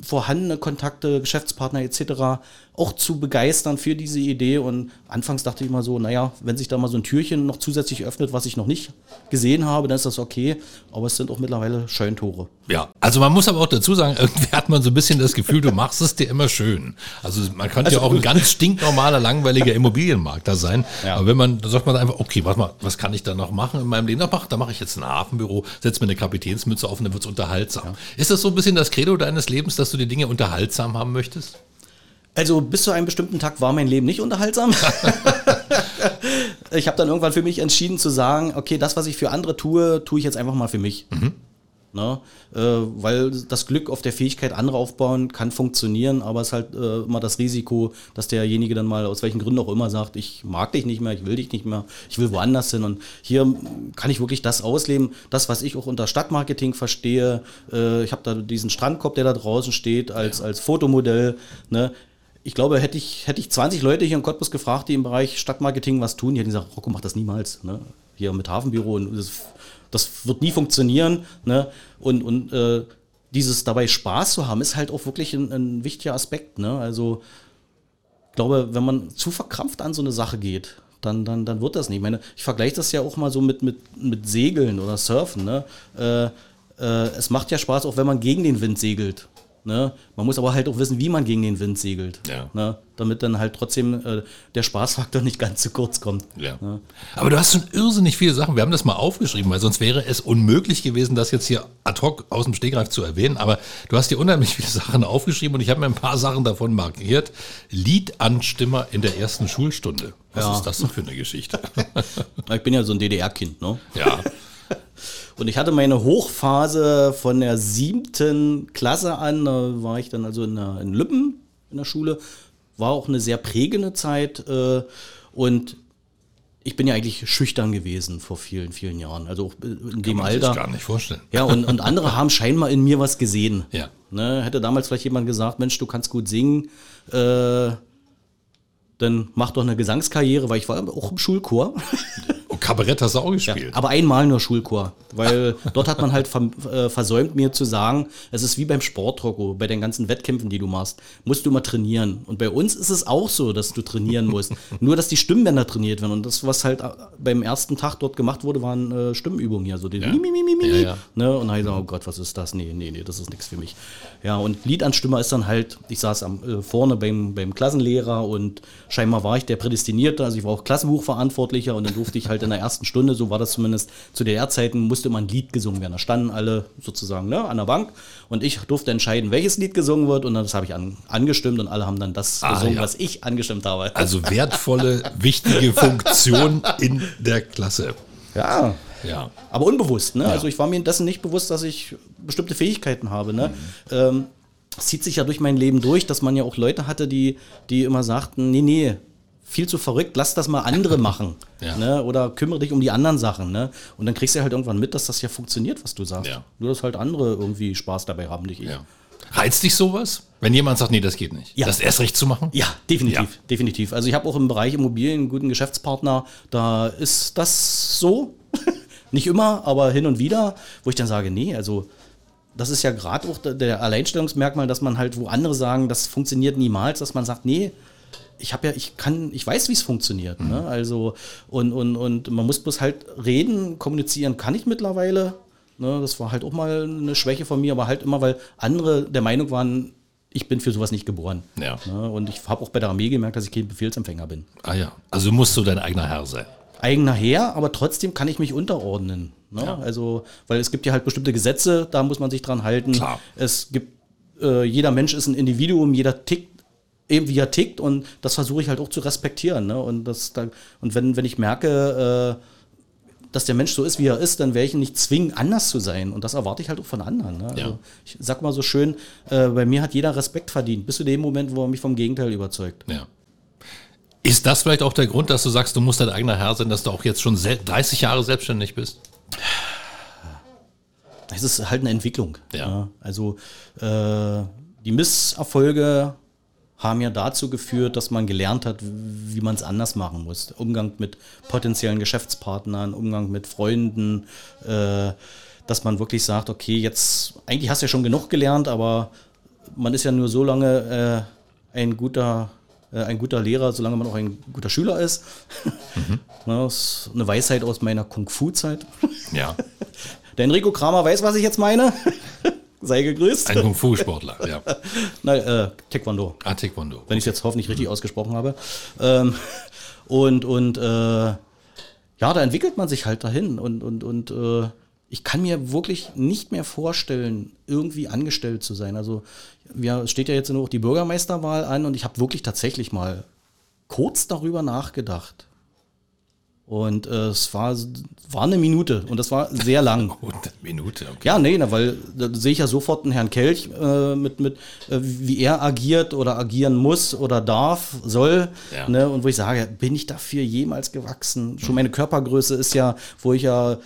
vorhandene Kontakte, Geschäftspartner etc. auch zu begeistern für diese Idee. Und anfangs dachte ich mal so, naja, wenn sich da mal so ein Türchen noch zusätzlich öffnet, was ich noch nicht gesehen habe, dann ist das okay. Aber es sind auch mittlerweile Scheintore. Ja, also man muss aber auch dazu sagen, irgendwie hat man so ein bisschen das Gefühl, du machst es dir immer schön. Also man könnte ja auch ein ganz stinknormaler, langweiliger Immobilienmakler sein. Ja. Aber wenn man, dann sagt man einfach, okay, warte mal, was kann ich da noch machen in meinem Leben? Da mache ich jetzt ein Hafenbüro, setze mir eine Kapitänsmütze auf und dann wird es unterhaltsam. Ja. Ist das so ein bisschen das Credo deines Lebens, dass du die Dinge unterhaltsam haben möchtest? Also bis zu einem bestimmten Tag war mein Leben nicht unterhaltsam. Ich habe dann irgendwann für mich entschieden zu sagen, okay, das, was ich für andere tue, tue ich jetzt einfach mal für mich. Mhm. Ne? Weil das Glück auf der Fähigkeit, andere aufbauen, kann funktionieren, aber es ist halt immer das Risiko, dass derjenige dann mal aus welchen Gründen auch immer sagt, ich mag dich nicht mehr, ich will dich nicht mehr, ich will woanders hin. Und hier kann ich wirklich das ausleben, das, was ich auch unter Stadtmarketing verstehe. Ich habe da diesen Strandkorb, der da draußen steht, als Fotomodell, ne? Ich glaube, hätte ich 20 Leute hier in Cottbus gefragt, die im Bereich Stadtmarketing was tun, die hätten gesagt, Rocco, mach das niemals. Ne? Hier mit Hafenbüro, und das wird nie funktionieren. Ne? Und dieses dabei Spaß zu haben, ist halt auch wirklich ein wichtiger Aspekt. Ne? Also ich glaube, wenn man zu verkrampft an so eine Sache geht, dann wird das nicht. Ich meine, ich vergleiche das ja auch mal so mit Segeln oder Surfen. Ne? Es macht ja Spaß, auch wenn man gegen den Wind segelt. Ne? Man muss aber halt auch wissen, wie man gegen den Wind segelt, ja. Ne? Damit dann halt trotzdem der Spaßfaktor nicht ganz zu kurz kommt. Ja. Ne? Aber du hast schon irrsinnig viele Sachen, wir haben das mal aufgeschrieben, weil sonst wäre es unmöglich gewesen, das jetzt hier ad hoc aus dem Stegreif zu erwähnen, aber du hast dir unheimlich viele Sachen aufgeschrieben und ich habe mir ein paar Sachen davon markiert. Liedanstimmer in der ersten Schulstunde, was ist das denn für eine Geschichte? Ich bin ja so ein DDR-Kind, ne? Ja. Und ich hatte meine Hochphase von der 7. Klasse an, da war ich dann also in Lübben in der Schule, war auch eine sehr prägende Zeit, und ich bin ja eigentlich schüchtern gewesen vor vielen, vielen Jahren, also auch in dem Alter. Kann man sich gar nicht vorstellen. Ja, und andere haben scheinbar in mir was gesehen. Ja. Ne, hätte damals vielleicht jemand gesagt, Mensch, du kannst gut singen, dann mach doch eine Gesangskarriere, weil ich war auch im Schulchor. Und Kabarett hast du auch gespielt. Ja, aber einmal nur Schulchor, weil dort hat man halt versäumt, mir zu sagen, es ist wie beim Sport, Rocco, bei den ganzen Wettkämpfen, die du machst, musst du immer trainieren. Und bei uns ist es auch so, dass du trainieren musst, nur dass die Stimmbänder trainiert werden. Und das, was halt beim ersten Tag dort gemacht wurde, waren Stimmübungen, ja, so die ja. Ne? Und dann habe ich gesagt, oh Gott, was ist das? Nee, das ist nichts für mich. Ja, und Liedanstimmer ist dann halt, ich saß vorne beim Klassenlehrer und scheinbar war ich der Prädestinierte, also ich war auch Klassenbuchverantwortlicher und dann durfte ich halt in der ersten Stunde, so war das zumindest zu DDR-Zeiten, musste immer ein Lied gesungen werden. Da standen alle sozusagen, ne, an der Bank und ich durfte entscheiden, welches Lied gesungen wird, und das habe ich angestimmt und alle haben dann das gesungen, was ich angestimmt habe. Also wertvolle, wichtige Funktion in der Klasse. Ja. Ja. Aber unbewusst, ne? Ja. Also ich war mir dessen nicht bewusst, dass ich bestimmte Fähigkeiten habe, ne? es zieht sich ja durch mein Leben durch, dass man ja auch Leute hatte, die immer sagten, nee, viel zu verrückt, lass das mal andere machen. Ja. Ne? Oder kümmere dich um die anderen Sachen. Ne? Und dann kriegst du ja halt irgendwann mit, dass das ja funktioniert, was du sagst. Ja. Nur, dass halt andere irgendwie Spaß dabei haben, nicht ich. Ja. Reizt dich sowas, wenn jemand sagt, nee, das geht nicht? Ja. Das erst recht zu machen? Ja, definitiv. Also ich habe auch im Bereich Immobilien einen guten Geschäftspartner, da ist das so, nicht immer, aber hin und wieder, wo ich dann sage, nee, also das ist ja gerade auch der Alleinstellungsmerkmal, dass man halt, wo andere sagen, das funktioniert niemals, dass man sagt, nee, ich weiß, wie es funktioniert. Mhm. Ne? Also und man muss bloß halt reden, kommunizieren kann ich mittlerweile. Ne, das war halt auch mal eine Schwäche von mir, aber halt immer, weil andere der Meinung waren, ich bin für sowas nicht geboren. Ja. Ne, und ich habe auch bei der Armee gemerkt, dass ich kein Befehlsempfänger bin. Ah ja, also musst du dein eigener Herr sein. Eigener Herr, aber trotzdem kann ich mich unterordnen. Ne? Ja. Also, weil es gibt ja halt bestimmte Gesetze, da muss man sich dran halten. Klar. Es gibt, jeder Mensch ist ein Individuum, jeder tickt eben wie er tickt, und das versuche ich halt auch zu respektieren. Ne? Und wenn ich merke, dass der Mensch so ist, wie er ist, dann werde ich ihn nicht zwingen, anders zu sein. Und das erwarte ich halt auch von anderen. Ne? Ja. Also ich sag mal so schön, bei mir hat jeder Respekt verdient, bis zu dem Moment, wo er mich vom Gegenteil überzeugt. Ja. Ist das vielleicht auch der Grund, dass du sagst, du musst dein eigener Herr sein, dass du auch jetzt schon 30 Jahre selbstständig bist? Es ist halt eine Entwicklung. Ja. Ne? Also die Misserfolge haben ja dazu geführt, dass man gelernt hat, wie man es anders machen muss. Umgang mit potenziellen Geschäftspartnern, Umgang mit Freunden, dass man wirklich sagt, okay, jetzt, eigentlich hast du ja schon genug gelernt, aber man ist ja nur so lange ein guter Lehrer, solange man auch ein guter Schüler ist. Mhm. Das ist eine Weisheit aus meiner Kung-Fu-Zeit. Ja. Der Enrico Kramer weiß, was ich jetzt meine. Sei gegrüßt. Ein Kung-Fu-Sportler, ja. Nein, Taekwondo. Ah, Taekwondo. Wenn ich es jetzt hoffentlich richtig ausgesprochen habe. Da entwickelt man sich halt dahin. Und ich kann mir wirklich nicht mehr vorstellen, irgendwie angestellt zu sein. Also es steht ja jetzt noch die Bürgermeisterwahl an, und ich habe wirklich tatsächlich mal kurz darüber nachgedacht. Und es war eine Minute, und das war sehr lang. Eine Minute, okay. Ja, nee, weil da sehe ich ja sofort einen Herrn Kelch, mit wie er agiert oder agieren muss oder darf, soll. Ja. Ne? Und wo ich sage, bin ich dafür jemals gewachsen? Schon meine Körpergröße ist ja, wo ich da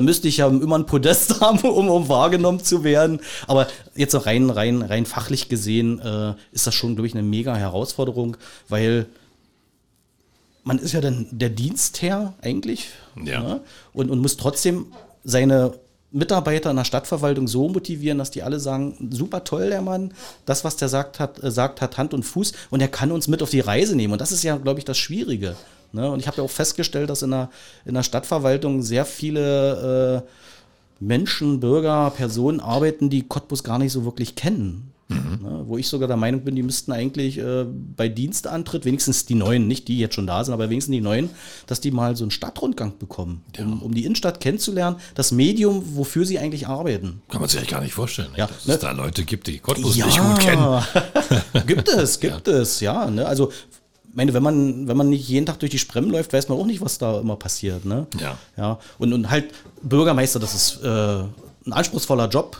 müsste ich ja immer ein Podest haben, um wahrgenommen zu werden. Aber jetzt auch rein fachlich gesehen ist das schon, glaube ich, eine mega Herausforderung, weil man ist ja dann der Dienstherr eigentlich, ja. Ne? Und muss trotzdem seine Mitarbeiter in der Stadtverwaltung so motivieren, dass die alle sagen, super toll der Mann, das was der sagt hat Hand und Fuß, und er kann uns mit auf die Reise nehmen, und das ist ja, glaube ich, das Schwierige. Ne? Und ich habe ja auch festgestellt, dass in der Stadtverwaltung sehr viele Menschen, Bürger, Personen arbeiten, die Cottbus gar nicht so wirklich kennen. Mhm. Ne, wo ich sogar der Meinung bin, die müssten eigentlich bei Dienstantritt, wenigstens die Neuen, nicht die jetzt schon da sind, aber wenigstens die Neuen, dass die mal so einen Stadtrundgang bekommen, ja. um die Innenstadt kennenzulernen, das Medium, wofür sie eigentlich arbeiten. Kann man sich eigentlich gar nicht vorstellen, ja, dass es da Leute gibt, die Cottbus nicht gut kennen. gibt es, ja. Ne? Also, ich meine, wenn man nicht jeden Tag durch die Sprem läuft, weiß man auch nicht, was da immer passiert. Ne? Ja. Ja. Und halt Bürgermeister, das ist ein anspruchsvoller Job.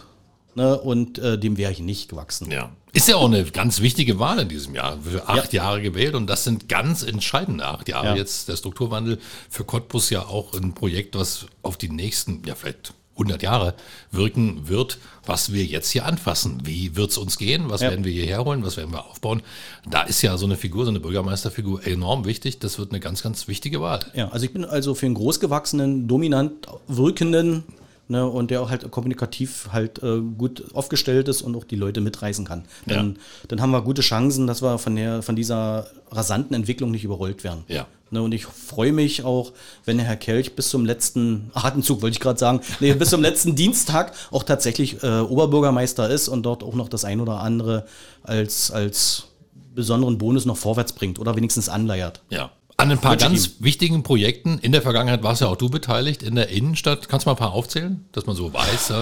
Ne, und dem wäre ich nicht gewachsen. Ja. Ist ja auch eine ganz wichtige Wahl in diesem Jahr. Für 8 Jahre gewählt, und das sind ganz entscheidende 8 Jahre. Ja. Jetzt der Strukturwandel für Cottbus, ja auch ein Projekt, was auf die nächsten, ja vielleicht 100 Jahre wirken wird, was wir jetzt hier anfassen. Wie wird es uns gehen? Was werden wir hierher holen? Was werden wir aufbauen? Da ist ja so eine Figur, so eine Bürgermeisterfigur enorm wichtig. Das wird eine ganz, ganz wichtige Wahl. Ja, also ich bin für einen großgewachsenen, dominant wirkenden, ne, und der auch halt kommunikativ halt gut aufgestellt ist und auch die Leute mitreißen kann. Dann haben wir gute Chancen, dass wir von dieser rasanten Entwicklung nicht überrollt werden. Ja. Ne, und ich freue mich auch, wenn Herr Kelch bis zum letzten Atemzug, wollte ich gerade sagen, bis zum letzten Dienstag auch tatsächlich Oberbürgermeister ist und dort auch noch das ein oder andere als besonderen Bonus noch vorwärts bringt oder wenigstens anleiert. Ja. An ein paar ganz wichtigen Projekten. In der Vergangenheit warst ja auch du beteiligt in der Innenstadt. Kannst du mal ein paar aufzählen, dass man so weiß,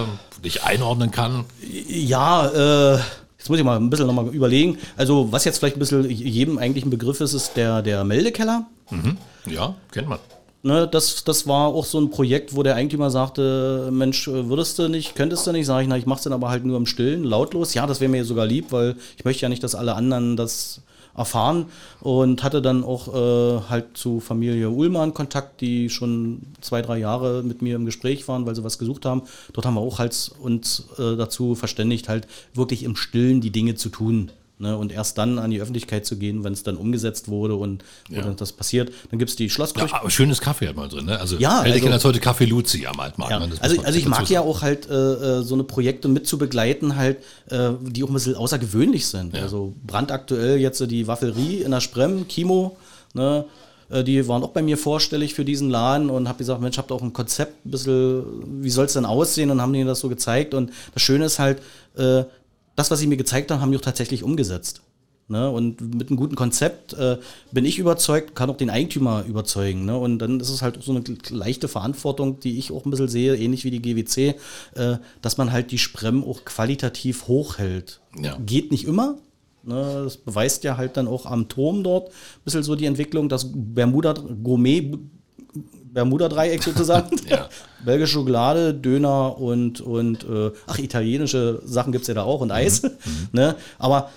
dich einordnen kann? Ja, jetzt muss ich mal ein bisschen nochmal überlegen. Also was jetzt vielleicht ein bisschen jedem eigentlich ein Begriff ist, ist der Meldekeller. Mhm. Ja, kennt man. ne, das war auch so ein Projekt, wo der Eigentümer sagte, Mensch, könntest du nicht? Sag ich, na, ich mach's dann aber halt nur im Stillen, lautlos. Ja, das wäre mir sogar lieb, weil ich möchte ja nicht, dass alle anderen das erfahren, und hatte dann auch halt zu Familie Ullmann Kontakt, die schon 2-3 Jahre mit mir im Gespräch waren, weil sie was gesucht haben. Dort haben wir auch halt uns dazu verständigt, halt wirklich im Stillen die Dinge zu tun, ne? Und erst dann an die Öffentlichkeit zu gehen, wenn es dann umgesetzt wurde und ja, dann das passiert. Dann gibt es die Schlossküche. Ja, schönes Kaffee hat man drin, ne? Also ja, ich kenne das heute Kaffee Luzi am Altmarkt. Ja. Also ich mag ja auch halt so eine Projekte mit zu begleiten, halt, die auch ein bisschen außergewöhnlich sind. Ja. Also brandaktuell jetzt die Waffelerie in der Sprem, Kimo, ne? Die waren auch bei mir vorstellig für diesen Laden und habe gesagt, Mensch, habt auch ein Konzept, ein bisschen, wie soll es denn aussehen, und haben denen das so gezeigt. Und das Schöne ist halt, das, was sie mir gezeigt haben, haben die auch tatsächlich umgesetzt. Ne? Und mit einem guten Konzept bin ich überzeugt, kann auch den Eigentümer überzeugen. Ne? Und dann ist es halt auch so eine leichte Verantwortung, die ich auch ein bisschen sehe, ähnlich wie die GWC, dass man halt die Sprem auch qualitativ hochhält. Ja. Geht nicht immer. Ne? Das beweist ja halt dann auch am Turm dort ein bisschen so die Entwicklung, dass Bermuda-Dreieck sozusagen. Ja. Belgische Schokolade, Döner und italienische Sachen gibt es ja da auch und Eis. Mhm. Ne? Aber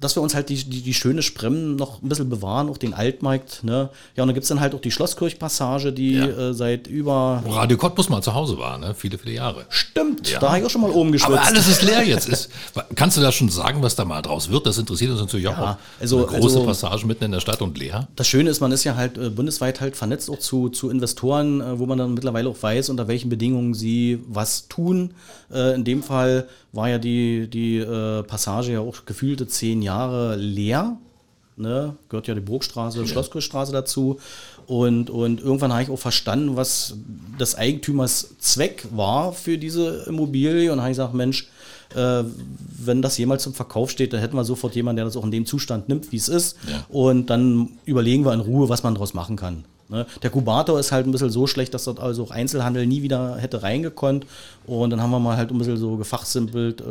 dass wir uns halt die schöne Sprem noch ein bisschen bewahren, auch den Altmarkt. Ne? Ja, und dann gibt es dann halt auch die Schlosskirchpassage, die seit über... Wo Radio Cottbus mal zu Hause war, ne? Viele, viele Jahre. Stimmt, ja. Da habe ich auch schon mal oben geschwitzt. Aber alles ist leer jetzt. Kannst du da schon sagen, was da mal draus wird? Das interessiert uns natürlich auch. Eine große Passage mitten in der Stadt und leer. Das Schöne ist, man ist ja halt bundesweit halt vernetzt auch zu Investoren, wo man dann mittlerweile auch weiß, unter welchen Bedingungen sie was tun. In dem Fall war ja die Passage ja auch gefühlte 10 Jahre leer, ne? Gehört ja die Burgstraße, ja, Schlosskirchstraße dazu, und irgendwann habe ich auch verstanden, was des Eigentümers Zweck war für diese Immobilie, und habe ich gesagt, Mensch, wenn das jemals zum Verkauf steht, dann hätten wir sofort jemanden, der das auch in dem Zustand nimmt, wie es ist, ja, und dann überlegen wir in Ruhe, was man daraus machen kann. Der Kubator ist halt ein bisschen so schlecht, dass dort also auch Einzelhandel nie wieder hätte reingekonnt. Und dann haben wir mal halt ein bisschen so gefachsimpelt,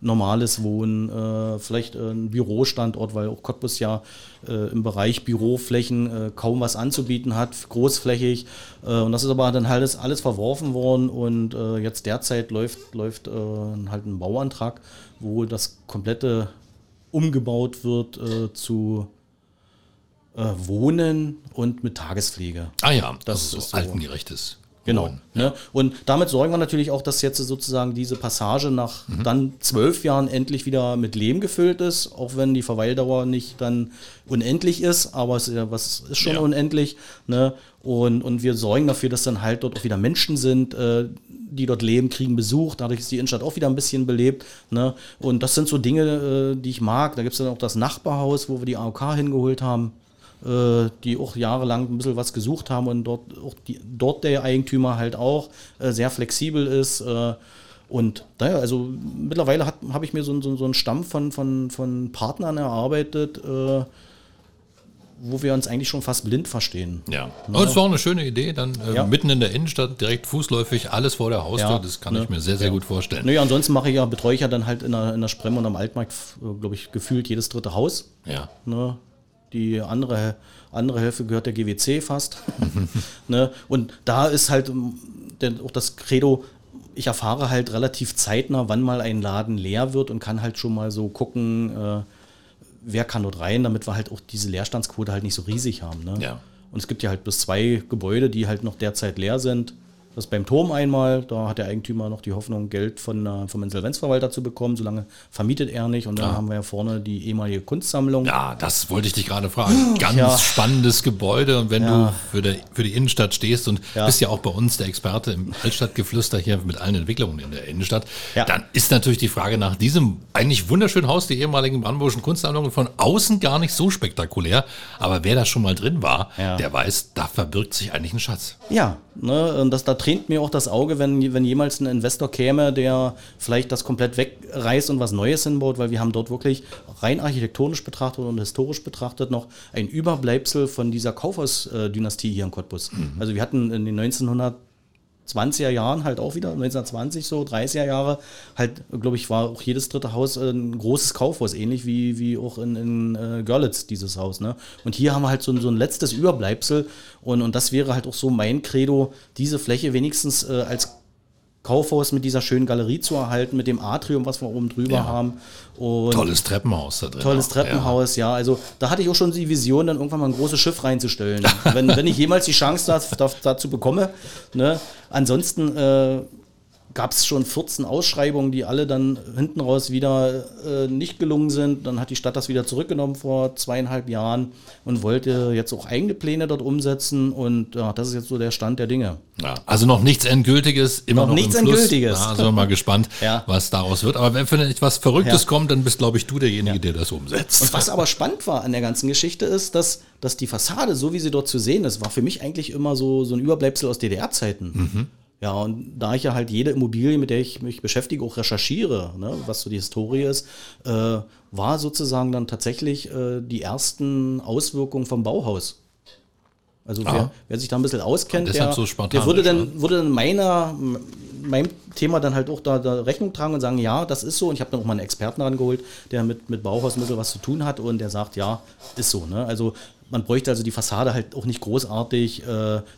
normales Wohnen, vielleicht ein Bürostandort, weil auch Cottbus ja im Bereich Büroflächen kaum was anzubieten hat, großflächig. Und das ist aber dann halt alles verworfen worden, und jetzt derzeit läuft halt ein Bauantrag, wo das komplette umgebaut wird zu Wohnen und mit Tagespflege. Ah ja, das also ist so altengerechtes. Genau. Wohnen, ja. Ne? Und damit sorgen wir natürlich auch, dass jetzt sozusagen diese Passage nach dann 12 Jahren endlich wieder mit Leben gefüllt ist, auch wenn die Verweildauer nicht dann unendlich ist, aber es ist ja, was ist schon unendlich. Ne? Und wir sorgen dafür, dass dann halt dort auch wieder Menschen sind, die dort leben, kriegen Besuch. Dadurch ist die Innenstadt auch wieder ein bisschen belebt. Ne? Und das sind so Dinge, die ich mag. Da gibt es dann auch das Nachbarhaus, wo wir die AOK hingeholt haben, die auch jahrelang ein bisschen was gesucht haben, und dort der Eigentümer halt auch sehr flexibel ist. Und naja, also mittlerweile habe ich mir so einen Stamm von Partnern erarbeitet, wo wir uns eigentlich schon fast blind verstehen. Ja, ne? Das war auch eine schöne Idee, dann mitten in der Innenstadt, direkt fußläufig, alles vor der Haustür, das kann ich mir sehr, sehr gut vorstellen. Naja, ansonsten betreue ich ja dann halt in der Sprem und am Altmarkt, glaube ich, gefühlt jedes dritte Haus. Ja. Ne? Die andere Hälfte gehört der GWC fast. Ne? Und da ist halt auch das Credo, ich erfahre halt relativ zeitnah, wann mal ein Laden leer wird, und kann halt schon mal so gucken, wer kann dort rein, damit wir halt auch diese Leerstandsquote halt nicht so riesig haben. Ne? Ja. Und es gibt ja halt bis 2 Gebäude, die halt noch derzeit leer sind. Das ist beim Turm einmal, da hat der Eigentümer noch die Hoffnung, Geld vom Insolvenzverwalter zu bekommen, solange vermietet er nicht. Und dann haben wir ja vorne die ehemalige Kunstsammlung. Ja, das wollte ich dich gerade fragen. Ganz spannendes Gebäude, und wenn du für die Innenstadt stehst und bist ja auch bei uns der Experte im Altstadtgeflüster hier mit allen Entwicklungen in der Innenstadt, dann ist natürlich die Frage nach diesem eigentlich wunderschönen Haus, die ehemaligen brandenburgischen Kunstsammlungen, von außen gar nicht so spektakulär. Aber wer da schon mal drin war, der weiß, da verbirgt sich eigentlich ein Schatz. Ja, ne, und da tränt mir auch das Auge, wenn jemals ein Investor käme, der vielleicht das komplett wegreißt und was Neues hinbaut, weil wir haben dort wirklich rein architektonisch betrachtet und historisch betrachtet noch ein Überbleibsel von dieser Kaufhausdynastie hier in Cottbus. Mhm. Also wir hatten in den 1900 20er Jahren halt auch wieder, 1920 so, 30er Jahre, halt, glaube ich, war auch jedes dritte Haus ein großes Kaufhaus, ähnlich wie auch in Görlitz dieses Haus, ne? Und hier haben wir halt so ein letztes Überbleibsel und das wäre halt auch so mein Credo, diese Fläche wenigstens als Kaufhaus mit dieser schönen Galerie zu erhalten, mit dem Atrium, was wir oben drüber haben. Und tolles Treppenhaus da drin. Tolles Treppenhaus, ja. Also da hatte ich auch schon die Vision, dann irgendwann mal ein großes Schiff reinzustellen. wenn ich jemals die Chance dazu bekomme. Ne? Ansonsten gab es schon 14 Ausschreibungen, die alle dann hinten raus wieder nicht gelungen sind. Dann hat die Stadt das wieder zurückgenommen vor 2,5 Jahren und wollte jetzt auch eigene Pläne dort umsetzen. Und ja, das ist jetzt so der Stand der Dinge. Ja, also noch nichts Endgültiges, immer noch nichts im Fluss. Endgültiges. Ja, sind wir mal gespannt, was daraus wird. Aber wenn etwas Verrücktes kommt, dann bist, glaube ich, du derjenige, der das umsetzt. Und was aber spannend war an der ganzen Geschichte ist, dass die Fassade, so wie sie dort zu sehen ist, war für mich eigentlich immer so ein Überbleibsel aus DDR-Zeiten. Mhm. Ja, und da ich ja halt jede Immobilie, mit der ich mich beschäftige, auch recherchiere, ne, was so die Historie ist, war sozusagen dann tatsächlich die ersten Auswirkungen vom Bauhaus. Also wer sich da ein bisschen auskennt, der würde dann meinem Thema dann halt auch da Rechnung tragen und sagen, ja, das ist so. Und ich habe dann auch mal einen Experten rangeholt, der mit Bauhaus ein bisschen was zu tun hat und der sagt, ja, ist so. Ne? Also man bräuchte also die Fassade halt auch nicht großartig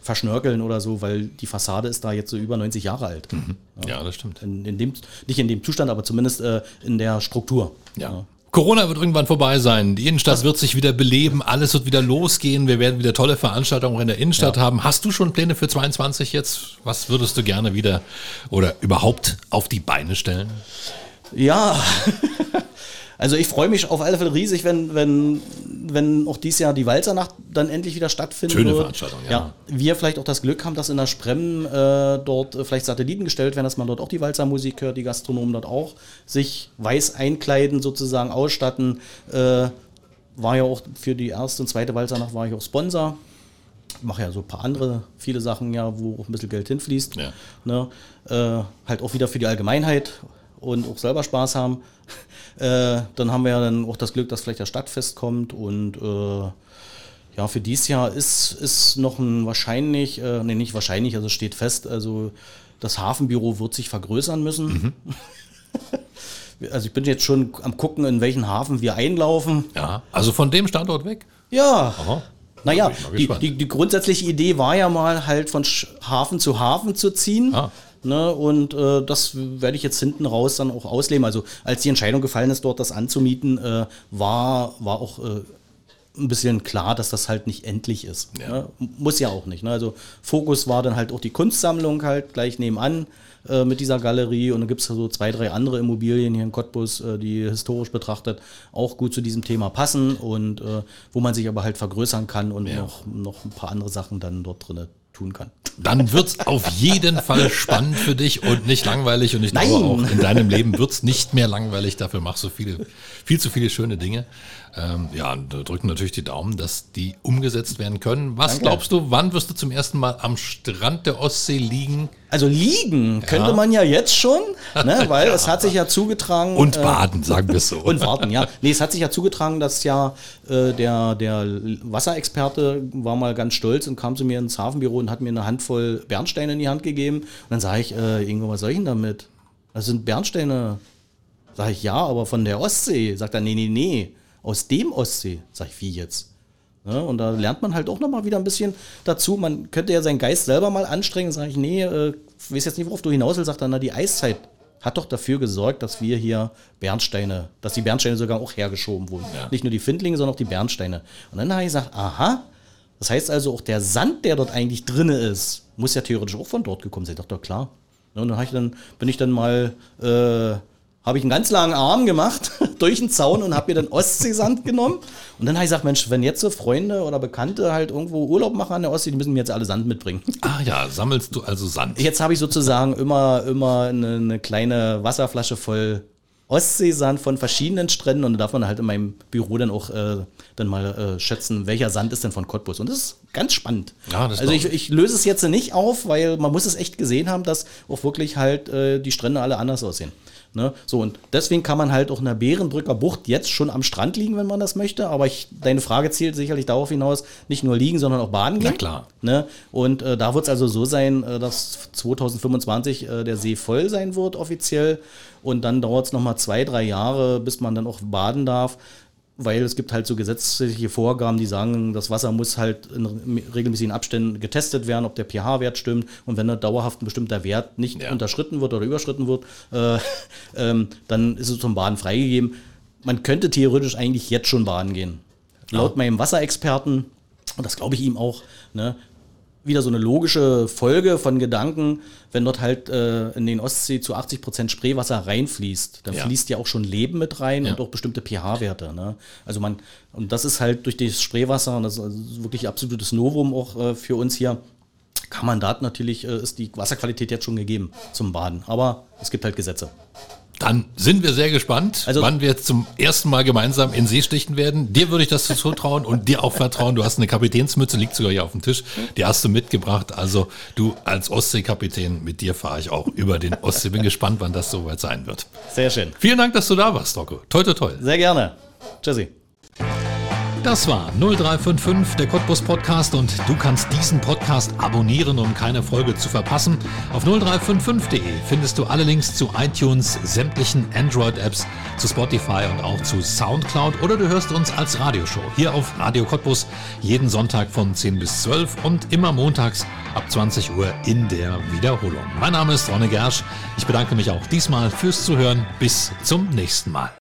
verschnörkeln oder so, weil die Fassade ist da jetzt so über 90 Jahre alt. Mhm. Ja, das stimmt. Nicht in dem Zustand, aber zumindest in der Struktur. Ja. Corona wird irgendwann vorbei sein. Die Innenstadt wird sich wieder beleben. Alles wird wieder losgehen. Wir werden wieder tolle Veranstaltungen in der Innenstadt haben. Hast du schon Pläne für 22 jetzt? Was würdest du gerne wieder oder überhaupt auf die Beine stellen? Ja, also ich freue mich auf alle Fälle riesig, wenn auch dieses Jahr die Walzernacht dann endlich wieder stattfinden wird. Schöne Veranstaltung, ja. Wir vielleicht auch das Glück haben, dass in der Sprem dort vielleicht Satelliten gestellt werden, dass man dort auch die Walzermusik hört, die Gastronomen dort auch sich weiß einkleiden, sozusagen ausstatten. War ja auch für die erste und zweite Walzernacht war ich auch Sponsor. Ich mache ja so ein paar andere, viele Sachen, ja, wo auch ein bisschen Geld hinfließt. Ja. Ne? Halt auch wieder für die Allgemeinheit und auch selber Spaß haben. Dann haben wir ja dann auch das Glück, dass vielleicht das Stadtfest kommt und ja, für dieses Jahr ist noch ein also steht fest, also das Hafenbüro wird sich vergrößern müssen. Mhm. Also ich bin jetzt schon am gucken, in welchen Hafen wir einlaufen. Ja, also von dem Standort weg? Ja. Aha. Naja, die grundsätzliche Idee war ja mal halt von Hafen zu Hafen zu ziehen. Ah. Ne, und das werde ich jetzt hinten raus dann auch ausleben. Also als die Entscheidung gefallen ist, dort das anzumieten, war auch ein bisschen klar, dass das halt nicht endlich ist. Ja. Ne? Muss ja auch nicht. Ne? Also Fokus war dann halt auch die Kunstsammlung halt gleich nebenan mit dieser Galerie. Und dann gibt es so 2-3 andere Immobilien hier in Cottbus, die historisch betrachtet auch gut zu diesem Thema passen und wo man sich aber halt vergrößern kann und noch ein paar andere Sachen dann dort drin tun kann. Dann wird's auf jeden Fall spannend für dich und nicht langweilig. Und ich glaube auch, in deinem Leben wird's nicht mehr langweilig. Dafür machst du viel zu viele schöne Dinge. Ja, drücken natürlich die Daumen, dass die umgesetzt werden können. Was glaubst du, wann wirst du zum ersten Mal am Strand der Ostsee liegen? Also liegen könnte man ja jetzt schon, ne, weil es hat sich ja zugetragen. Und baden, sagen wir es so. Und warten, ja. Nee, es hat sich ja zugetragen, dass ja der Wasserexperte war mal ganz stolz und kam zu mir ins Hafenbüro und hat mir eine Handvoll Bernsteine in die Hand gegeben. Und dann sage ich, Ingo, was soll ich denn damit? Das sind Bernsteine. Sage ich, ja, aber von der Ostsee. Sagt er, nee. Aus dem Ostsee, sag ich, wie jetzt? Ja, und da lernt man halt auch nochmal wieder ein bisschen dazu. Man könnte ja seinen Geist selber mal anstrengen, sage ich, nee, weiß jetzt nicht, worauf du hinaus willst, sagt dann, na, die Eiszeit hat doch dafür gesorgt, dass die Bernsteine sogar auch hergeschoben wurden. Ja. Nicht nur die Findlinge, sondern auch die Bernsteine. Und dann habe ich gesagt, aha, das heißt also auch der Sand, der dort eigentlich drin ist, muss ja theoretisch auch von dort gekommen sein. Ich dachte, doch, klar. Ja, und habe ich einen ganz langen Arm gemacht durch den Zaun und habe mir dann Ostseesand genommen. Und dann habe ich gesagt, Mensch, wenn jetzt so Freunde oder Bekannte halt irgendwo Urlaub machen an der Ostsee, die müssen mir jetzt alle Sand mitbringen. Ah ja, sammelst du also Sand? Jetzt habe ich sozusagen immer eine kleine Wasserflasche voll Ostseesand von verschiedenen Stränden und da darf man halt in meinem Büro dann auch dann mal schätzen, welcher Sand ist denn von Cottbus. Und das ist ganz spannend. Ja, das also ich löse es jetzt nicht auf, weil man muss es echt gesehen haben, dass auch wirklich halt die Strände alle anders aussehen. Ne? So, und deswegen kann man halt auch in der Bärenbrücker Bucht jetzt schon am Strand liegen, wenn man das möchte. Aber deine Frage zielt sicherlich darauf hinaus, nicht nur liegen, sondern auch baden gehen. Na klar. Ne? Und da wird es also so sein, dass 2025 der See voll sein wird offiziell. Und dann dauert es nochmal 2-3 Jahre, bis man dann auch baden darf. Weil es gibt halt so gesetzliche Vorgaben, die sagen, das Wasser muss halt in regelmäßigen Abständen getestet werden, ob der pH-Wert stimmt. Und wenn da dauerhaft ein bestimmter Wert nicht unterschritten wird oder überschritten wird, dann ist es zum Baden freigegeben. Man könnte theoretisch eigentlich jetzt schon baden gehen. Ja. Laut meinem Wasserexperten, und das glaube ich ihm auch, ne, wieder so eine logische Folge von Gedanken, wenn dort halt in den Ostsee zu 80% Spreewasser reinfließt, dann fließt ja auch schon Leben mit rein und auch bestimmte pH-Werte. Ne? Also und das ist halt durch das Spreewasser, und das ist also wirklich absolutes Novum auch für uns hier, kann man da natürlich, ist die Wasserqualität jetzt schon gegeben zum Baden. Aber es gibt halt Gesetze. Dann sind wir sehr gespannt, also, wann wir zum ersten Mal gemeinsam in See stechen werden. Dir würde ich das zutrauen und dir auch vertrauen. Du hast eine Kapitänsmütze, liegt sogar hier auf dem Tisch. Die hast du mitgebracht. Also du als Ostseekapitän, mit dir fahre ich auch über den Ostsee. Bin gespannt, wann das soweit sein wird. Sehr schön. Vielen Dank, dass du da warst, Rocco. Toi, toi, toi. Sehr gerne. Tschüssi. Das war 0355, der Cottbus Podcast, und du kannst diesen Podcast abonnieren, um keine Folge zu verpassen. Auf 0355.de findest du alle Links zu iTunes, sämtlichen Android-Apps, zu Spotify und auch zu Soundcloud, oder du hörst uns als Radioshow hier auf Radio Cottbus jeden Sonntag von 10 bis 12 und immer montags ab 20 Uhr in der Wiederholung. Mein Name ist Ronne Gersch. Ich bedanke mich auch diesmal fürs Zuhören. Bis zum nächsten Mal.